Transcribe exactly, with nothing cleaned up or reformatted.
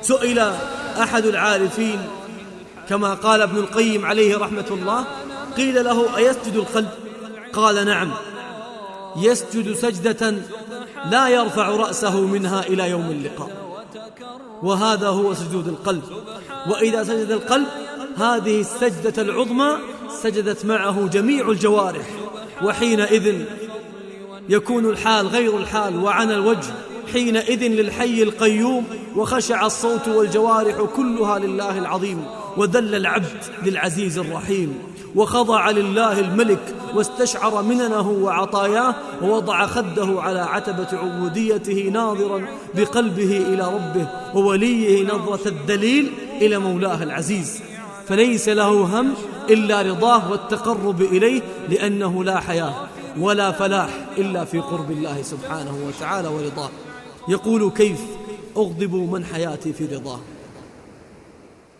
سئل أحد العارفين كما قال ابن القيم عليه رحمة الله، قيل له: أيسجد القلب؟ قال: نعم، يسجد سجدة لا يرفع رأسه منها إلى يوم اللقاء. وهذا هو سجود القلب. وإذا سجد القلب، هذه السجدة العظمى سجدت معه جميع الجوارح، وحينئذ يكون الحال غير الحال، وعن الوجه حينئذ للحي القيوم، وخشع الصوت والجوارح كلها لله العظيم، وذل العبد للعزيز الرحيم، وخضع لله الملك، واستشعر مننه وعطاياه، ووضع خده على عتبة عبوديته، ناظرا بقلبه إلى ربه ووليه نظرة الدليل إلى مولاه العزيز. فليس له هم إلا رضاه والتقرب إليه، لأنه لا حياة ولا فلاح إلا في قرب الله سبحانه وتعالى ورضاه. يقول: كيف أغضب من حياتي في رضاه؟